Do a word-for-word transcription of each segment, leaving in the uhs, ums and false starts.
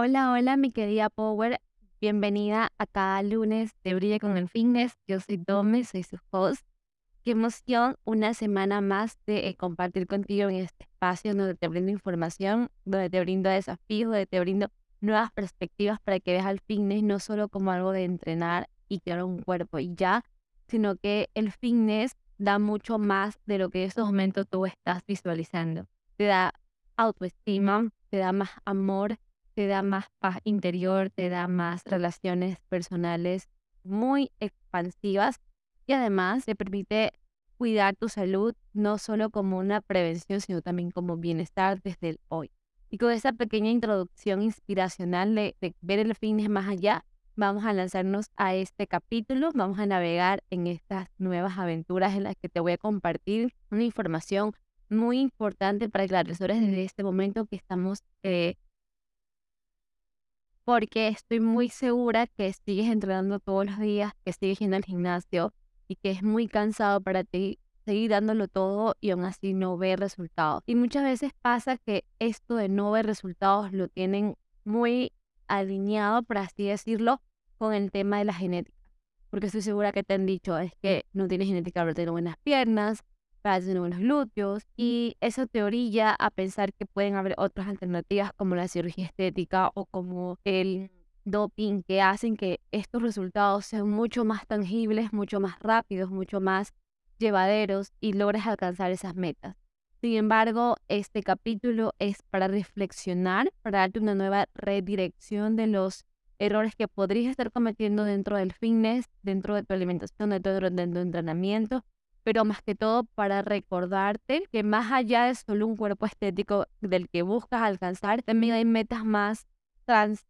Hola, hola, mi querida Power. Bienvenida a cada lunes de Brilla con el Fitness. Yo soy Dome, soy su host. Qué emoción una semana más de eh, compartir contigo en este espacio donde te brindo información, donde te brindo desafíos, donde te brindo nuevas perspectivas para que veas al fitness no solo como algo de entrenar y crear un cuerpo y ya, sino que el fitness da mucho más de lo que en estos momentos tú estás visualizando. Te da autoestima, te da más amor, te da más paz interior, te da más relaciones personales muy expansivas y además te permite cuidar tu salud no solo como una prevención, sino también como bienestar desde el hoy. Y con esa pequeña introducción inspiracional de, de ver el fitness más allá, vamos a lanzarnos a este capítulo, vamos a navegar en estas nuevas aventuras en las que te voy a compartir una información muy importante para que la resuelvas desde este momento que estamos eh, porque estoy muy segura que sigues entrenando todos los días, que sigues yendo al gimnasio y que es muy cansado para ti seguir dándolo todo y aún así no ver resultados. Y muchas veces pasa que esto de no ver resultados lo tienen muy alineado, por así decirlo, con el tema de la genética. Porque estoy segura que te han dicho, es que no tienes genética para tener buenas piernas, para tener buenos glúteos, y eso te orilla a pensar que pueden haber otras alternativas como la cirugía estética o como el doping, que hacen que estos resultados sean mucho más tangibles, mucho más rápidos, mucho más llevaderos y logres alcanzar esas metas. Sin embargo, este capítulo es para reflexionar, para darte una nueva redirección de los errores que podrías estar cometiendo dentro del fitness, dentro de tu alimentación, dentro de tu entrenamiento, pero más que todo para recordarte que más allá de solo un cuerpo estético del que buscas alcanzar, también hay metas más trans,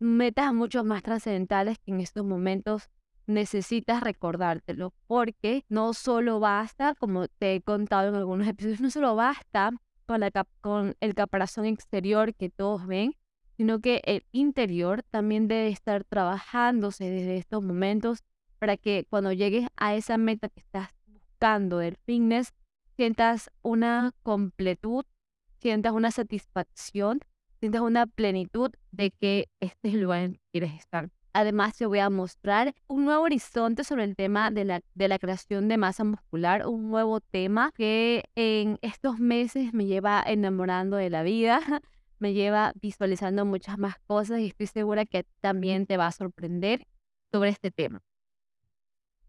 metas mucho más trascendentales que en estos momentos necesitas recordártelo, porque no solo basta, como te he contado en algunos episodios, no solo basta con, la cap con el caparazón exterior que todos ven, sino que el interior también debe estar trabajándose desde estos momentos para que cuando llegues a esa meta que estás buscando del fitness, sientas una completud, sientas una satisfacción, sientas una plenitud de que este es el lugar en que quieres estar. Además, te voy a mostrar un nuevo horizonte sobre el tema de la, de la creación de masa muscular, un nuevo tema que en estos meses me lleva enamorando de la vida, me lleva visualizando muchas más cosas y estoy segura que también te va a sorprender sobre este tema.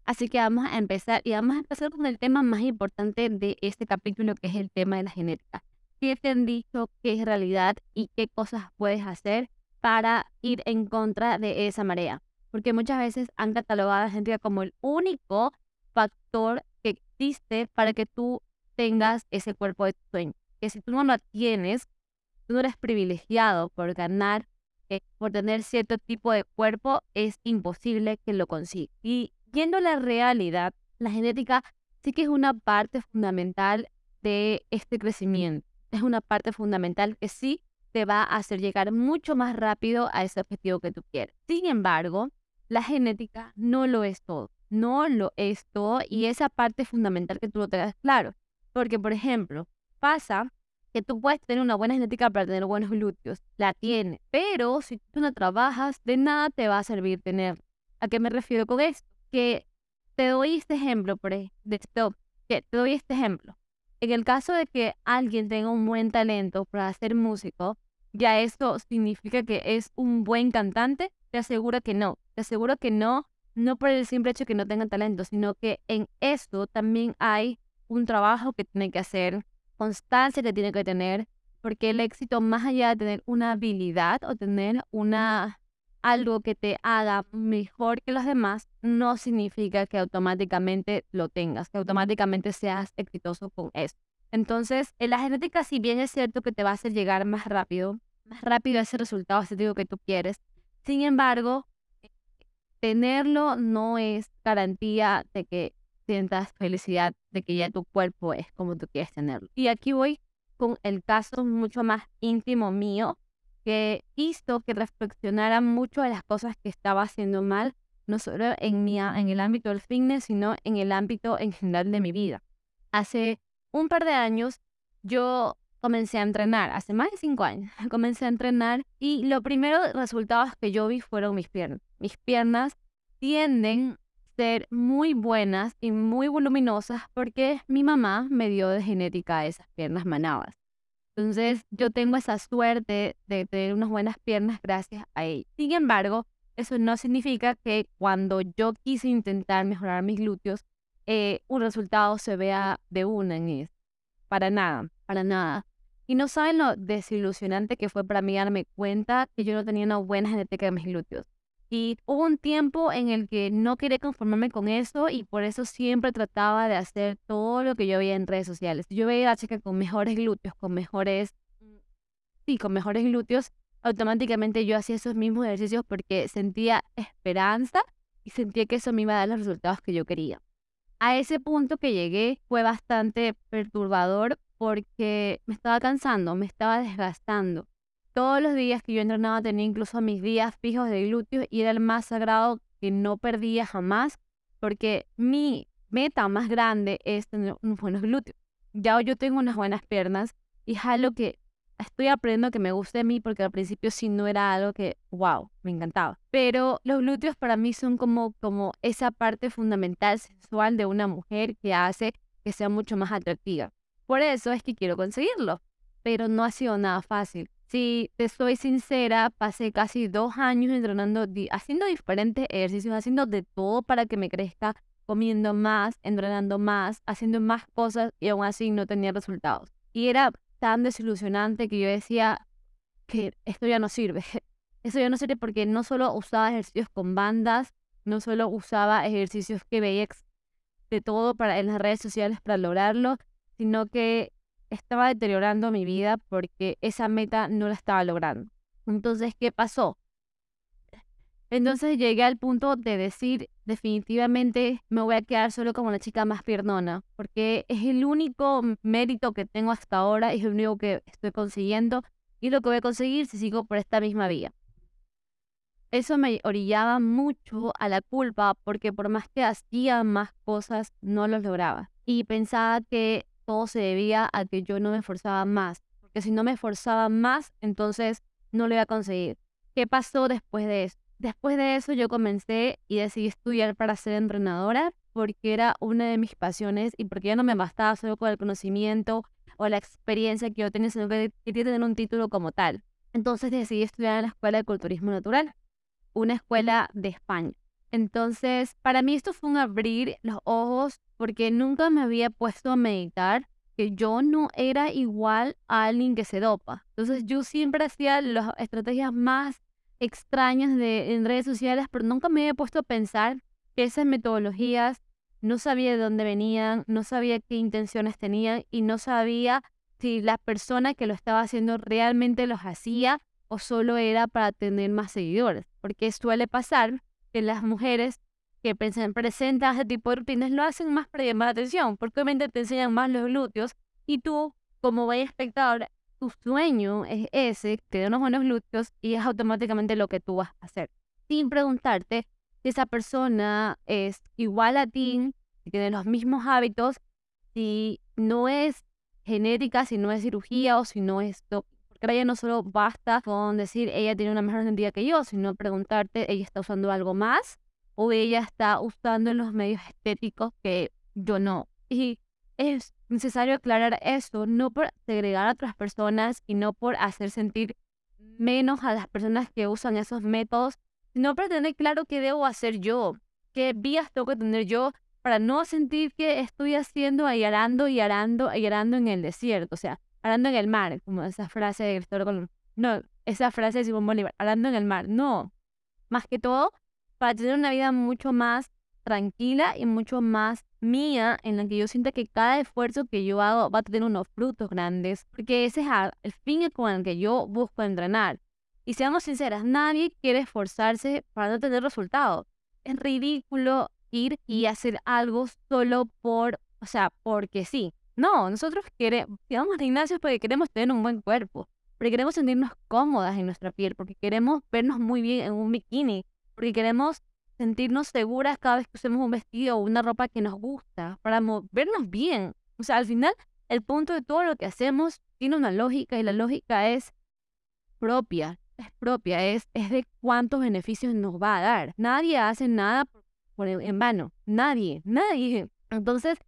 Así que vamos a empezar y vamos a empezar con el tema más importante de este capítulo, que es el tema de la genética. ¿Qué te han dicho que es realidad y qué cosas puedes hacer para ir en contra de esa marea? Porque muchas veces han catalogado a la genética como el único factor que existe para que tú tengas ese cuerpo de tu sueño. Que si tú no lo tienes, tú no eres privilegiado por ganar, eh, por tener cierto tipo de cuerpo, es imposible que lo consigas. Y yendo a la realidad, la genética sí que es una parte fundamental de este crecimiento. Es una parte fundamental que sí te va a hacer llegar mucho más rápido a ese objetivo que tú quieres. Sin embargo, la genética no lo es todo. No lo es todo y esa parte es fundamental que tú lo tengas claro. Porque, por ejemplo, pasa que tú puedes tener una buena genética para tener buenos glúteos. La tienes, pero si tú no trabajas, de nada te va a servir tener. ¿A qué me refiero con esto? Que te doy este ejemplo, por ejemplo, que te doy este ejemplo. En el caso de que alguien tenga un buen talento para ser músico, ¿ya esto significa que es un buen cantante? Te aseguro que no. Te aseguro que no, no por el simple hecho de que no tenga talento, sino que en esto también hay un trabajo que tiene que hacer, constancia que tiene que tener, porque el éxito, más allá de tener una habilidad o tener una... algo que te haga mejor que los demás, no significa que automáticamente lo tengas, que automáticamente seas exitoso con eso. Entonces, en la genética, si bien es cierto que te va a hacer llegar más rápido, más rápido a ese resultado, ese tipo que tú quieres, sin embargo, tenerlo no es garantía de que sientas felicidad, de que ya tu cuerpo es como tú quieres tenerlo. Y aquí voy con el caso mucho más íntimo mío, que hizo que reflexionara mucho de las cosas que estaba haciendo mal, no solo en, mi, en el ámbito del fitness, sino en el ámbito en general de mi vida. Hace un par de años yo comencé a entrenar, hace más de cinco años, comencé a entrenar y los primeros resultados que yo vi fueron mis piernas. Mis piernas tienden a ser muy buenas y muy voluminosas porque mi mamá me dio de genética esas piernas manabas. Entonces yo tengo esa suerte de tener unas buenas piernas gracias a ella. Sin embargo, eso no significa que cuando yo quise intentar mejorar mis glúteos, eh, un resultado se vea de una en eso. Para nada, para nada. Y no saben lo desilusionante que fue para mí darme cuenta que yo no tenía una buena genética de mis glúteos. Y hubo un tiempo en el que no quería conformarme con eso y por eso siempre trataba de hacer todo lo que yo veía en redes sociales. Yo veía a la chica con mejores glúteos, con mejores... Sí, con mejores glúteos. Automáticamente yo hacía esos mismos ejercicios porque sentía esperanza y sentía que eso me iba a dar los resultados que yo quería. A ese punto que llegué fue bastante perturbador porque me estaba cansando, me estaba desgastando. Todos los días que yo entrenaba tenía incluso mis días fijos de glúteos y era el más sagrado que no perdía jamás porque mi meta más grande es tener unos buenos glúteos. Ya yo tengo unas buenas piernas y es algo que estoy aprendiendo que me gusta de mí porque al principio sí no era algo que, wow, me encantaba. Pero los glúteos para mí son como, como esa parte fundamental sensual de una mujer que hace que sea mucho más atractiva. Por eso es que quiero conseguirlo, pero no ha sido nada fácil. Si te soy sincera, pasé casi dos años entrenando, haciendo diferentes ejercicios, haciendo de todo para que me crezca, comiendo más, entrenando más, haciendo más cosas y aún así no tenía resultados. Y era tan desilusionante que yo decía que esto ya no sirve. Eso ya no sirve porque no solo usaba ejercicios con bandas, no solo usaba ejercicios que veía de todo para, en las redes sociales para lograrlo, sino que estaba deteriorando mi vida porque esa meta no la estaba logrando. Entonces, ¿qué pasó? Entonces llegué al punto de decir, definitivamente me voy a quedar solo como la chica más piernona, porque es el único mérito que tengo hasta ahora, es lo único que estoy consiguiendo y lo que voy a conseguir si sigo por esta misma vía. Eso me orillaba mucho a la culpa porque por más que hacía más cosas, no los lograba. Y pensaba que todo se debía a que yo no me esforzaba más, porque si no me esforzaba más, entonces no lo iba a conseguir. ¿Qué pasó después de eso? Después de eso yo comencé y decidí estudiar para ser entrenadora, porque era una de mis pasiones y porque ya no me bastaba solo con el conocimiento o la experiencia que yo tenía, sino que quería tener un título como tal. Entonces decidí estudiar en la Escuela de Culturismo Natural, una escuela de España. Entonces, para mí esto fue un abrir los ojos porque nunca me había puesto a meditar que yo no era igual a alguien que se dopa. Entonces, yo siempre hacía las estrategias más extrañas de, en redes sociales, pero nunca me había puesto a pensar que esas metodologías no sabía de dónde venían, no sabía qué intenciones tenían y no sabía si la persona que lo estaba haciendo realmente los hacía o solo era para tener más seguidores. Porque suele pasar que las mujeres que presentan ese tipo de rutinas lo hacen más para llamar la atención, porque obviamente te enseñan más los glúteos y tú, como buen espectador, tu sueño es ese, te da unos buenos glúteos y es automáticamente lo que tú vas a hacer, sin preguntarte si esa persona es igual a ti, si tiene los mismos hábitos, si no es genética, si no es cirugía o si no es... Porque ya no solo basta con decir ella tiene una mejor identidad que yo, sino preguntarte ella está usando algo más o ella está usando los medios estéticos que yo no. Y es necesario aclarar eso, no por segregar a otras personas y no por hacer sentir menos a las personas que usan esos métodos, sino para tener claro qué debo hacer yo, qué vías tengo que tener yo para no sentir que estoy haciendo y arando y arando y arando en el desierto, o sea, arando en el mar, como esa frase de Cristóbal Colón. No, esa frase de Simón Bolívar, arando en el mar. No, más que todo, para tener una vida mucho más tranquila y mucho más mía, en la que yo sienta que cada esfuerzo que yo hago va a tener unos frutos grandes, porque ese es el fin con el que yo busco entrenar. Y seamos sinceras, nadie quiere esforzarse para no tener resultados. Es ridículo ir y hacer algo solo por, o sea, porque sí. No, nosotros queremos, vamos al gimnasio porque queremos tener un buen cuerpo, porque queremos sentirnos cómodas en nuestra piel, porque queremos vernos muy bien en un bikini, porque queremos sentirnos seguras cada vez que usemos un vestido o una ropa que nos gusta, para vernos bien. O sea, al final el punto de todo lo que hacemos tiene una lógica, y la lógica es propia, es propia, es, es de cuántos beneficios nos va a dar. Nadie hace nada por, por el, en vano, nadie, nadie. Entonces,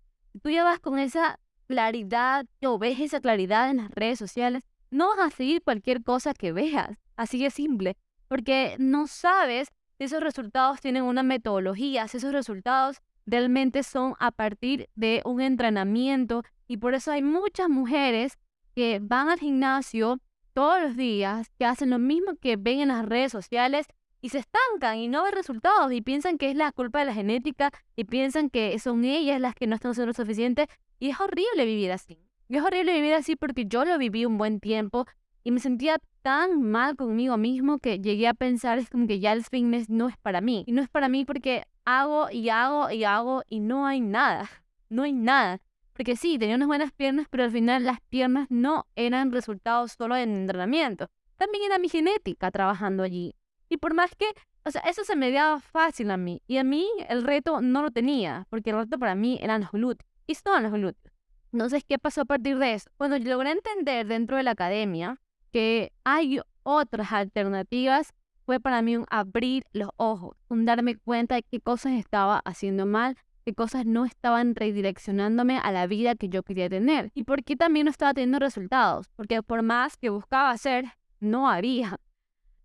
tú ya vas con esa claridad, o ves esa claridad en las redes sociales, no vas a seguir cualquier cosa que veas, así de simple, porque no sabes si esos resultados tienen una metodología, si esos resultados realmente son a partir de un entrenamiento, y por eso hay muchas mujeres que van al gimnasio todos los días, que hacen lo mismo que ven en las redes sociales y se estancan y no ven resultados y piensan que es la culpa de la genética y piensan que son ellas las que no están haciendo lo suficiente, y es horrible vivir así. Y es horrible vivir así porque yo lo viví un buen tiempo y me sentía tan mal conmigo mismo que llegué a pensar, es como que ya el fitness no es para mí. Y no es para mí porque hago y hago y hago y no hay nada, no hay nada. Porque sí, tenía unas buenas piernas, pero al final las piernas no eran resultados solo de entrenamiento. También era mi genética trabajando allí. Y por más que, o sea, eso se me daba fácil a mí. Y a mí el reto no lo tenía, porque el reto para mí eran los glúteos. Y son los glúteos. Entonces, ¿qué pasó a partir de eso? Bueno, yo logré entender dentro de la academia que hay otras alternativas. Fue para mí un abrir los ojos, un darme cuenta de qué cosas estaba haciendo mal, qué cosas no estaban redireccionándome a la vida que yo quería tener y por qué también no estaba teniendo resultados, porque por más que buscaba hacer, no había.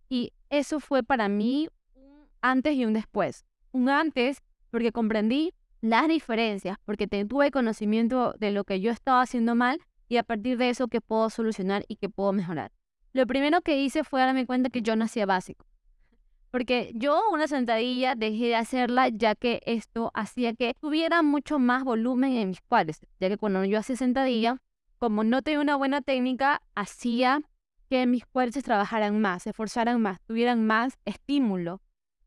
Y eso fue para mí un antes y un después. Un antes porque comprendí las diferencias, porque tuve conocimiento de lo que yo estaba haciendo mal y a partir de eso que puedo solucionar y que puedo mejorar. Lo primero que hice fue darme cuenta que yo no hacía básico. Porque yo una sentadilla dejé de hacerla ya que esto hacía que tuviera mucho más volumen en mis cuádriceps. Ya que cuando yo hacía sentadilla, como no tenía una buena técnica, hacía que mis cuádriceps trabajaran más, se esforzaran más, tuvieran más estímulo.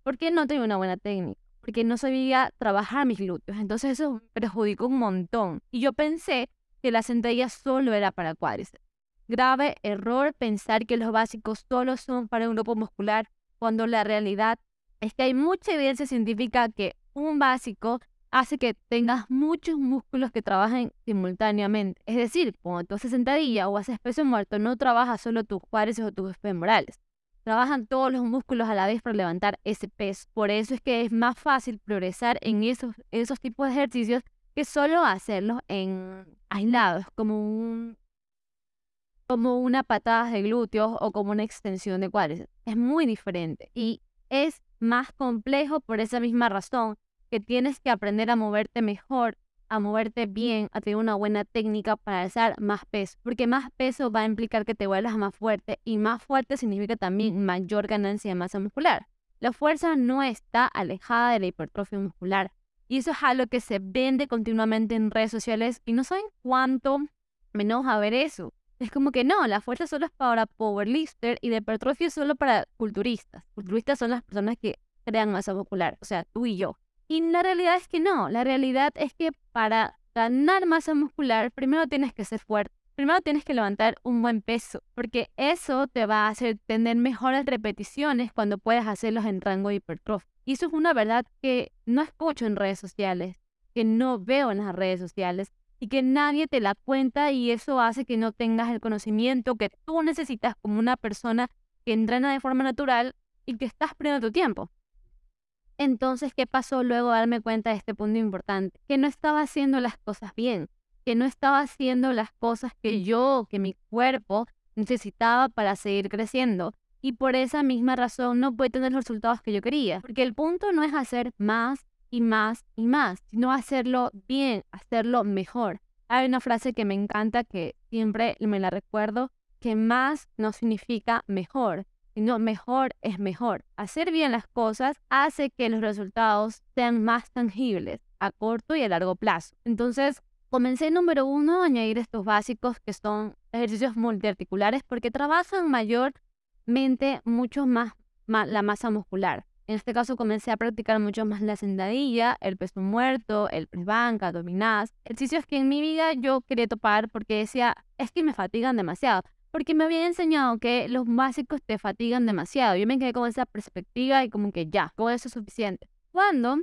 Porque no tenía una buena técnica, porque no sabía trabajar mis glúteos. Entonces eso perjudicó un montón. Y yo pensé que la sentadilla solo era para cuádriceps. Grave error pensar que los básicos solo son para un grupo muscular, cuando la realidad es que hay mucha evidencia científica que un básico hace que tengas muchos músculos que trabajen simultáneamente. Es decir, cuando tú haces sentadilla o haces peso muerto, no trabajas solo tus cuádriceps o tus femorales. Trabajan todos los músculos a la vez para levantar ese peso. Por eso es que es más fácil progresar en esos, esos tipos de ejercicios que solo hacerlos en aislados, como un... como una patada de glúteos o como una extensión de cuádriceps. Es muy diferente y es más complejo por esa misma razón, que tienes que aprender a moverte mejor, a moverte bien, a tener una buena técnica para alzar más peso, porque más peso va a implicar que te vuelvas más fuerte y más fuerte significa también mayor ganancia de masa muscular. La fuerza no está alejada de la hipertrofia muscular y eso es algo que se vende continuamente en redes sociales y no saben cuánto me enoja ver eso. Es como que no, la fuerza solo es para powerlifter y la hipertrofia es solo para culturistas. Culturistas son las personas que crean masa muscular, o sea, tú y yo. Y la realidad es que no, la realidad es que para ganar masa muscular, primero tienes que ser fuerte, primero tienes que levantar un buen peso, porque eso te va a hacer tener mejores repeticiones cuando puedas hacerlos en rango de hipertrofia. Y eso es una verdad que no escucho en redes sociales, que no veo en las redes sociales, y que nadie te la cuenta y eso hace que no tengas el conocimiento que tú necesitas como una persona que entrena de forma natural y que estás perdiendo tu tiempo. Entonces, ¿qué pasó luego de darme cuenta de este punto importante? Que no estaba haciendo las cosas bien, que no estaba haciendo las cosas que yo, que mi cuerpo necesitaba para seguir creciendo. Y por esa misma razón no pude tener los resultados que yo quería. Porque el punto no es hacer más y más y más, sino hacerlo bien, hacerlo mejor. Hay una frase que me encanta, que siempre me la recuerdo, que más no significa mejor, sino mejor es mejor. Hacer bien las cosas hace que los resultados sean más tangibles a corto y a largo plazo. Entonces, comencé número uno a añadir estos básicos que son ejercicios multiarticulares porque trabajan mayormente mucho más la masa muscular. En este caso comencé a practicar mucho más la sentadilla, el peso muerto, el press banca, dominás, ejercicios que en mi vida yo quería topar porque decía, es que me fatigan demasiado, porque me habían enseñado que los básicos te fatigan demasiado. Yo me quedé con esa perspectiva y como que ya, con eso es suficiente. Cuando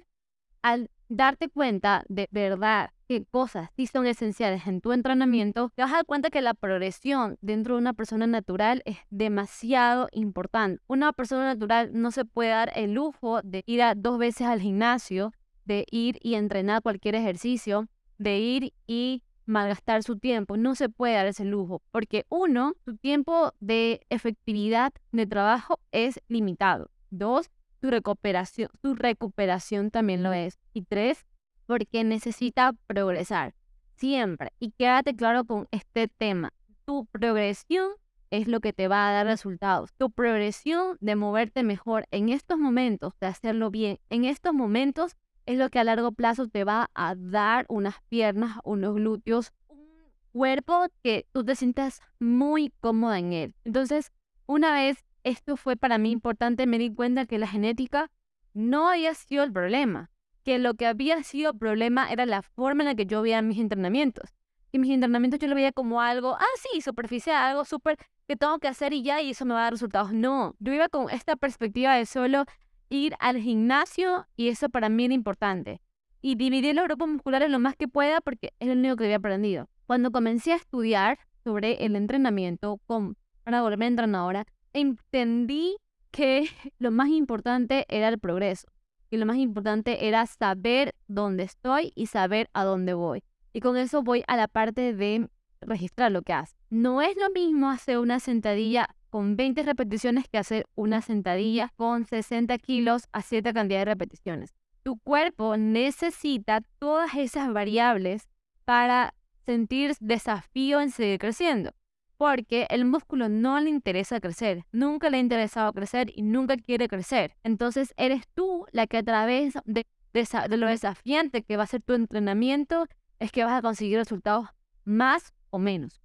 al darte cuenta de verdad qué cosas sí son esenciales en tu entrenamiento, te vas a dar cuenta que la progresión dentro de una persona natural es demasiado importante. Una persona natural no se puede dar el lujo de ir a dos veces al gimnasio, de ir y entrenar cualquier ejercicio, de ir y malgastar su tiempo. No se puede dar ese lujo porque, uno, tu tiempo de efectividad de trabajo es limitado. Dos, tu recuperación, tu recuperación también lo es. Y tres, porque necesita progresar siempre. Y quédate claro con este tema. Tu progresión es lo que te va a dar resultados. Tu progresión de moverte mejor en estos momentos, de hacerlo bien en estos momentos, es lo que a largo plazo te va a dar unas piernas, unos glúteos, un cuerpo que tú te sientas muy cómoda en él. Entonces, una vez esto fue para mí importante, me di cuenta que la genética no había sido el problema, que lo que había sido problema era la forma en la que yo veía mis entrenamientos. Y mis entrenamientos yo lo veía como algo, ah sí, superficial, algo súper que tengo que hacer y ya, y eso me va a dar resultados. No, yo iba con esta perspectiva de solo ir al gimnasio, y eso para mí era importante. Y dividir los grupos musculares lo más que pueda porque es lo único que había aprendido. Cuando comencé a estudiar sobre el entrenamiento con, para volverme entrenadora, entendí que lo más importante era el progreso. Y lo más importante era saber dónde estoy y saber a dónde voy. Y con eso voy a la parte de registrar lo que haces. No es lo mismo hacer una sentadilla con veinte repeticiones que hacer una sentadilla con sesenta kilos a cierta cantidad de repeticiones. Tu cuerpo necesita todas esas variables para sentir desafío en seguir creciendo, porque el músculo no le interesa crecer, nunca le ha interesado crecer y nunca quiere crecer. Entonces eres tú la que a través de, de, de lo desafiante que va a ser tu entrenamiento es que vas a conseguir resultados más o menos.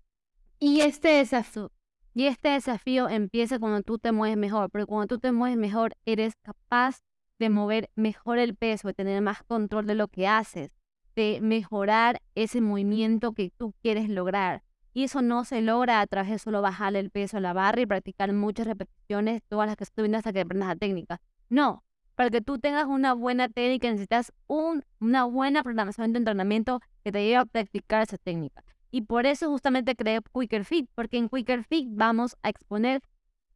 Y este desafío Y este desafío empieza cuando tú te mueves mejor, pero cuando tú te mueves mejor eres capaz de mover mejor el peso, de tener más control de lo que haces, de mejorar ese movimiento que tú quieres lograr. Y eso no se logra a través de solo bajarle el peso a la barra y practicar muchas repeticiones, todas las que estás viendo hasta que aprendas la técnica. No, para que tú tengas una buena técnica necesitas un, una buena programación de entrenamiento que te lleve a practicar esa técnica. Y por eso justamente creé Quicker Fit, porque en Quicker Fit vamos a exponer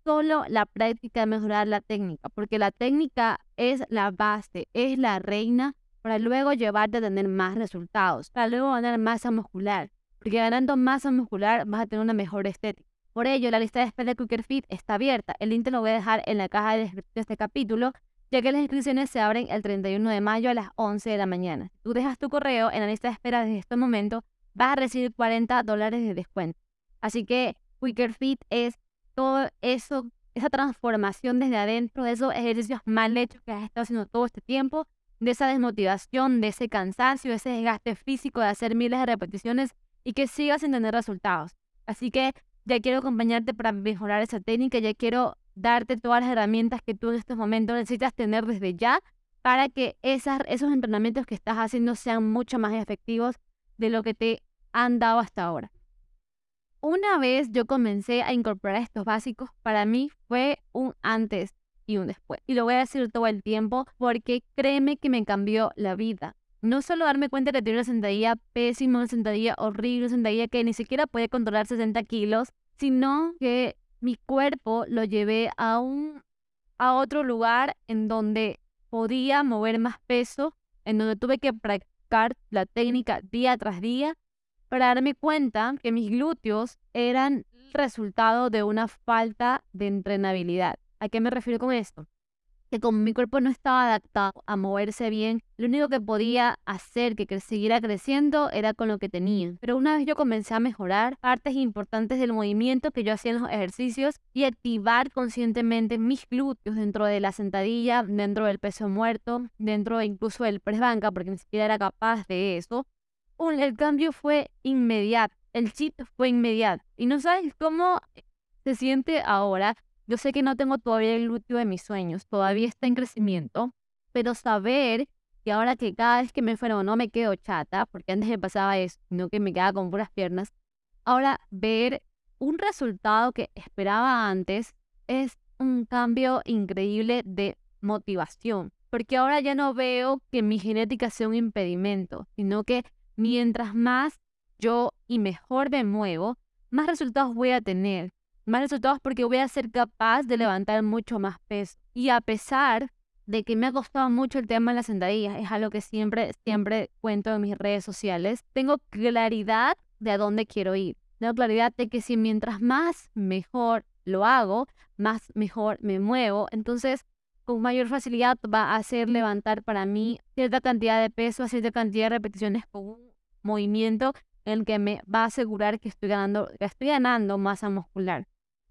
solo la práctica de mejorar la técnica, porque la técnica es la base, es la reina para luego llevarte a tener más resultados, para luego ganar masa muscular, porque ganando masa muscular vas a tener una mejor estética. Por ello, la lista de espera de Quicker Fit está abierta. El link te lo voy a dejar en la caja de descripción de este capítulo, ya que las inscripciones se abren el treinta y uno de mayo a las once de la mañana. Tú dejas tu correo en la lista de espera desde este momento, vas a recibir cuarenta dólares de descuento. Así que Quicker Fit es todo eso, esa transformación desde adentro, de esos ejercicios mal hechos que has estado haciendo todo este tiempo, de esa desmotivación, de ese cansancio, de ese desgaste físico de hacer miles de repeticiones y que sigas sin tener resultados. Así que ya quiero acompañarte para mejorar esa técnica, ya quiero darte todas las herramientas que tú en estos momentos necesitas tener desde ya para que esas, esos entrenamientos que estás haciendo sean mucho más efectivos de lo que te han dado hasta ahora. Una vez yo comencé a incorporar estos básicos, para mí fue un antes y un después. Y lo voy a decir todo el tiempo porque créeme que me cambió la vida. No solo darme cuenta que tenía una sentadilla pésima, una sentadilla horrible, una sentadilla que ni siquiera podía controlar sesenta kilos, sino que mi cuerpo lo llevé a, un, a otro lugar en donde podía mover más peso, en donde tuve que practicar la técnica día tras día para darme cuenta que mis glúteos eran el resultado de una falta de entrenabilidad. ¿A qué me refiero con esto? Que como mi cuerpo no estaba adaptado a moverse bien, lo único que podía hacer que cre- siguiera creciendo era con lo que tenía. Pero una vez yo comencé a mejorar partes importantes del movimiento que yo hacía en los ejercicios y activar conscientemente mis glúteos dentro de la sentadilla, dentro del peso muerto, dentro incluso del press banca, porque ni siquiera era capaz de eso, un, el cambio fue inmediato, el chip fue inmediato. Y no sabes cómo se siente ahora. Yo sé que no tengo todavía el glúteo de mis sueños, todavía está en crecimiento, pero saber que ahora que cada vez que me enfermo no me quedo chata, porque antes me pasaba eso, sino que me quedaba con puras piernas, ahora ver un resultado que esperaba antes es un cambio increíble de motivación, porque ahora ya no veo que mi genética sea un impedimento, sino que mientras más yo y mejor me muevo, más resultados voy a tener, más resultados porque voy a ser capaz de levantar mucho más peso. Y a pesar de que me ha costado mucho el tema de las sentadillas, es algo que siempre, siempre cuento en mis redes sociales, tengo claridad de a dónde quiero ir. Tengo claridad de que si mientras más mejor lo hago, más mejor me muevo, entonces con mayor facilidad va a hacer levantar para mí cierta cantidad de peso, a cierta cantidad de repeticiones con un movimiento en el que me va a asegurar que estoy ganando, que estoy ganando masa muscular.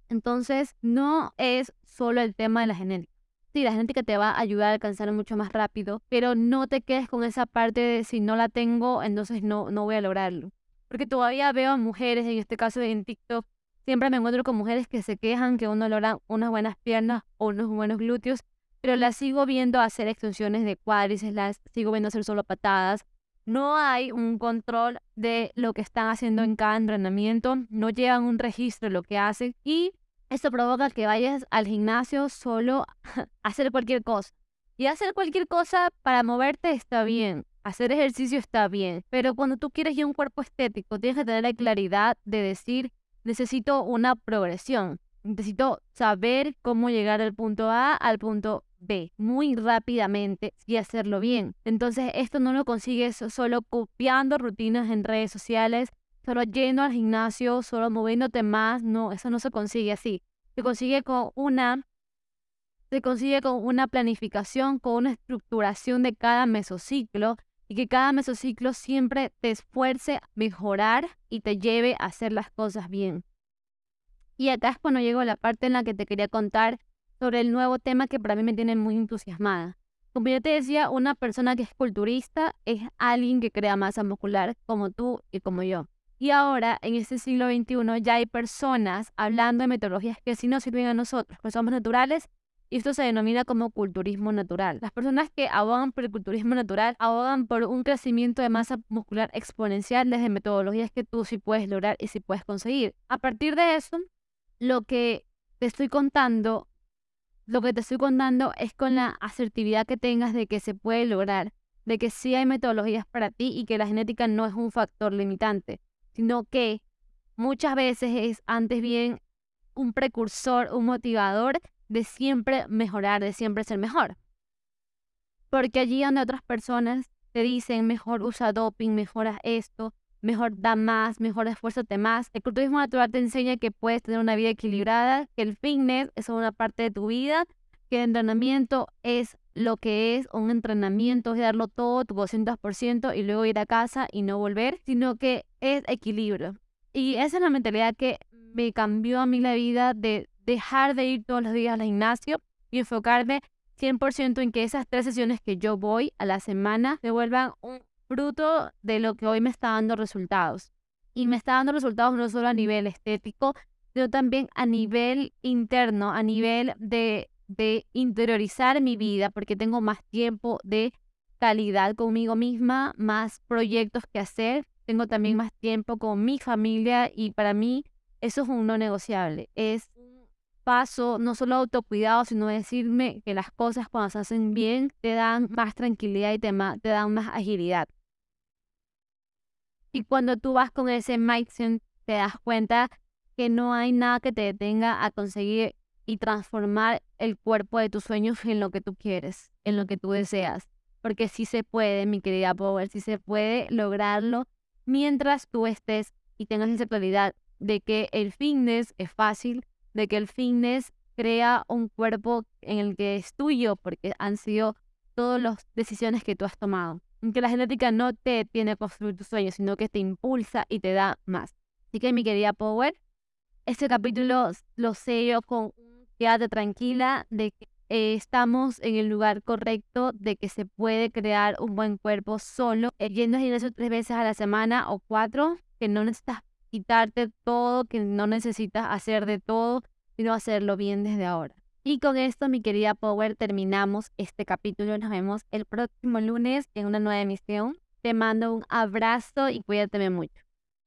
Entonces, no es solo el tema de la genética. Sí, la genética te va a ayudar a alcanzar mucho más rápido, pero no te quedes con esa parte de si no la tengo, entonces no, no voy a lograrlo. Porque todavía veo a mujeres, en este caso en TikTok, siempre me encuentro con mujeres que se quejan que uno logra unas buenas piernas o unos buenos glúteos, pero las sigo viendo hacer extensiones de cuádriceps, las sigo viendo hacer solo patadas. No hay un control de lo que están haciendo en cada entrenamiento, no llevan un registro de lo que hacen y esto provoca que vayas al gimnasio solo a hacer cualquier cosa. Y hacer cualquier cosa para moverte está bien, hacer ejercicio está bien, pero cuando tú quieres ya un cuerpo estético, tienes que tener la claridad de decir, necesito una progresión, necesito saber cómo llegar del punto A al punto B muy rápidamente y hacerlo bien. Entonces esto no lo consigues solo copiando rutinas en redes sociales, solo yendo al gimnasio, solo moviéndote más. No, eso no se consigue así. Se consigue con una, se consigue con una planificación, con una estructuración de cada mesociclo y que cada mesociclo siempre te esfuerce a mejorar y te lleve a hacer las cosas bien. Y acá es cuando llego a la parte en la que te quería contar sobre el nuevo tema que para mí me tiene muy entusiasmada. Como yo te decía, una persona que es culturista es alguien que crea masa muscular como tú y como yo. Y ahora, en este siglo veintiuno, ya hay personas hablando de metodologías que sí nos sirven a nosotros, que somos naturales, y esto se denomina como culturismo natural. Las personas que abogan por el culturismo natural abogan por un crecimiento de masa muscular exponencial desde metodologías que tú sí puedes lograr y sí puedes conseguir. A partir de eso, lo que te estoy contando... Lo que te estoy contando es con la asertividad que tengas de que se puede lograr, de que sí hay metodologías para ti y que la genética no es un factor limitante, sino que muchas veces es antes bien un precursor, un motivador de siempre mejorar, de siempre ser mejor. Porque allí donde otras personas te dicen mejor usa doping, mejoras esto, mejor da más, mejor esfuérzate más. El culturismo natural te enseña que puedes tener una vida equilibrada, que el fitness es una parte de tu vida, que el entrenamiento es lo que es, un entrenamiento es darlo todo, tu doscientos por ciento y luego ir a casa y no volver, sino que es equilibrio. Y esa es la mentalidad que me cambió a mí la vida, de dejar de ir todos los días al gimnasio y enfocarme cien por ciento en que esas tres sesiones que yo voy a la semana me vuelvan un fruto de lo que hoy me está dando resultados. Y me está dando resultados no solo a nivel estético, sino también a nivel interno, a nivel de, de interiorizar mi vida, porque tengo más tiempo de calidad conmigo misma, más proyectos que hacer, tengo también más tiempo con mi familia y para mí eso es un no negociable. Es un paso no solo autocuidado, sino decirme que las cosas cuando se hacen bien te dan más tranquilidad y te, te dan más agilidad. Y cuando tú vas con ese mindset, te das cuenta que no hay nada que te detenga a conseguir y transformar el cuerpo de tus sueños en lo que tú quieres, en lo que tú deseas. Porque sí se puede, mi querida Power, sí se puede lograrlo mientras tú estés y tengas esa claridad de que el fitness es fácil, de que el fitness crea un cuerpo en el que es tuyo, porque han sido todas las decisiones que tú has tomado. Que la genética no te detiene a construir tus sueños, sino que te impulsa y te da más. Así que mi querida Power, este capítulo lo sello con quédate tranquila de que eh, estamos en el lugar correcto, de que se puede crear un buen cuerpo solo, eh, yendo al gimnasio tres veces a la semana o cuatro, que no necesitas quitarte todo, que no necesitas hacer de todo, sino hacerlo bien desde ahora. Y con esto, mi querida Power, terminamos este capítulo. Nos vemos el próximo lunes en una nueva emisión. Te mando un abrazo y cuídate mucho.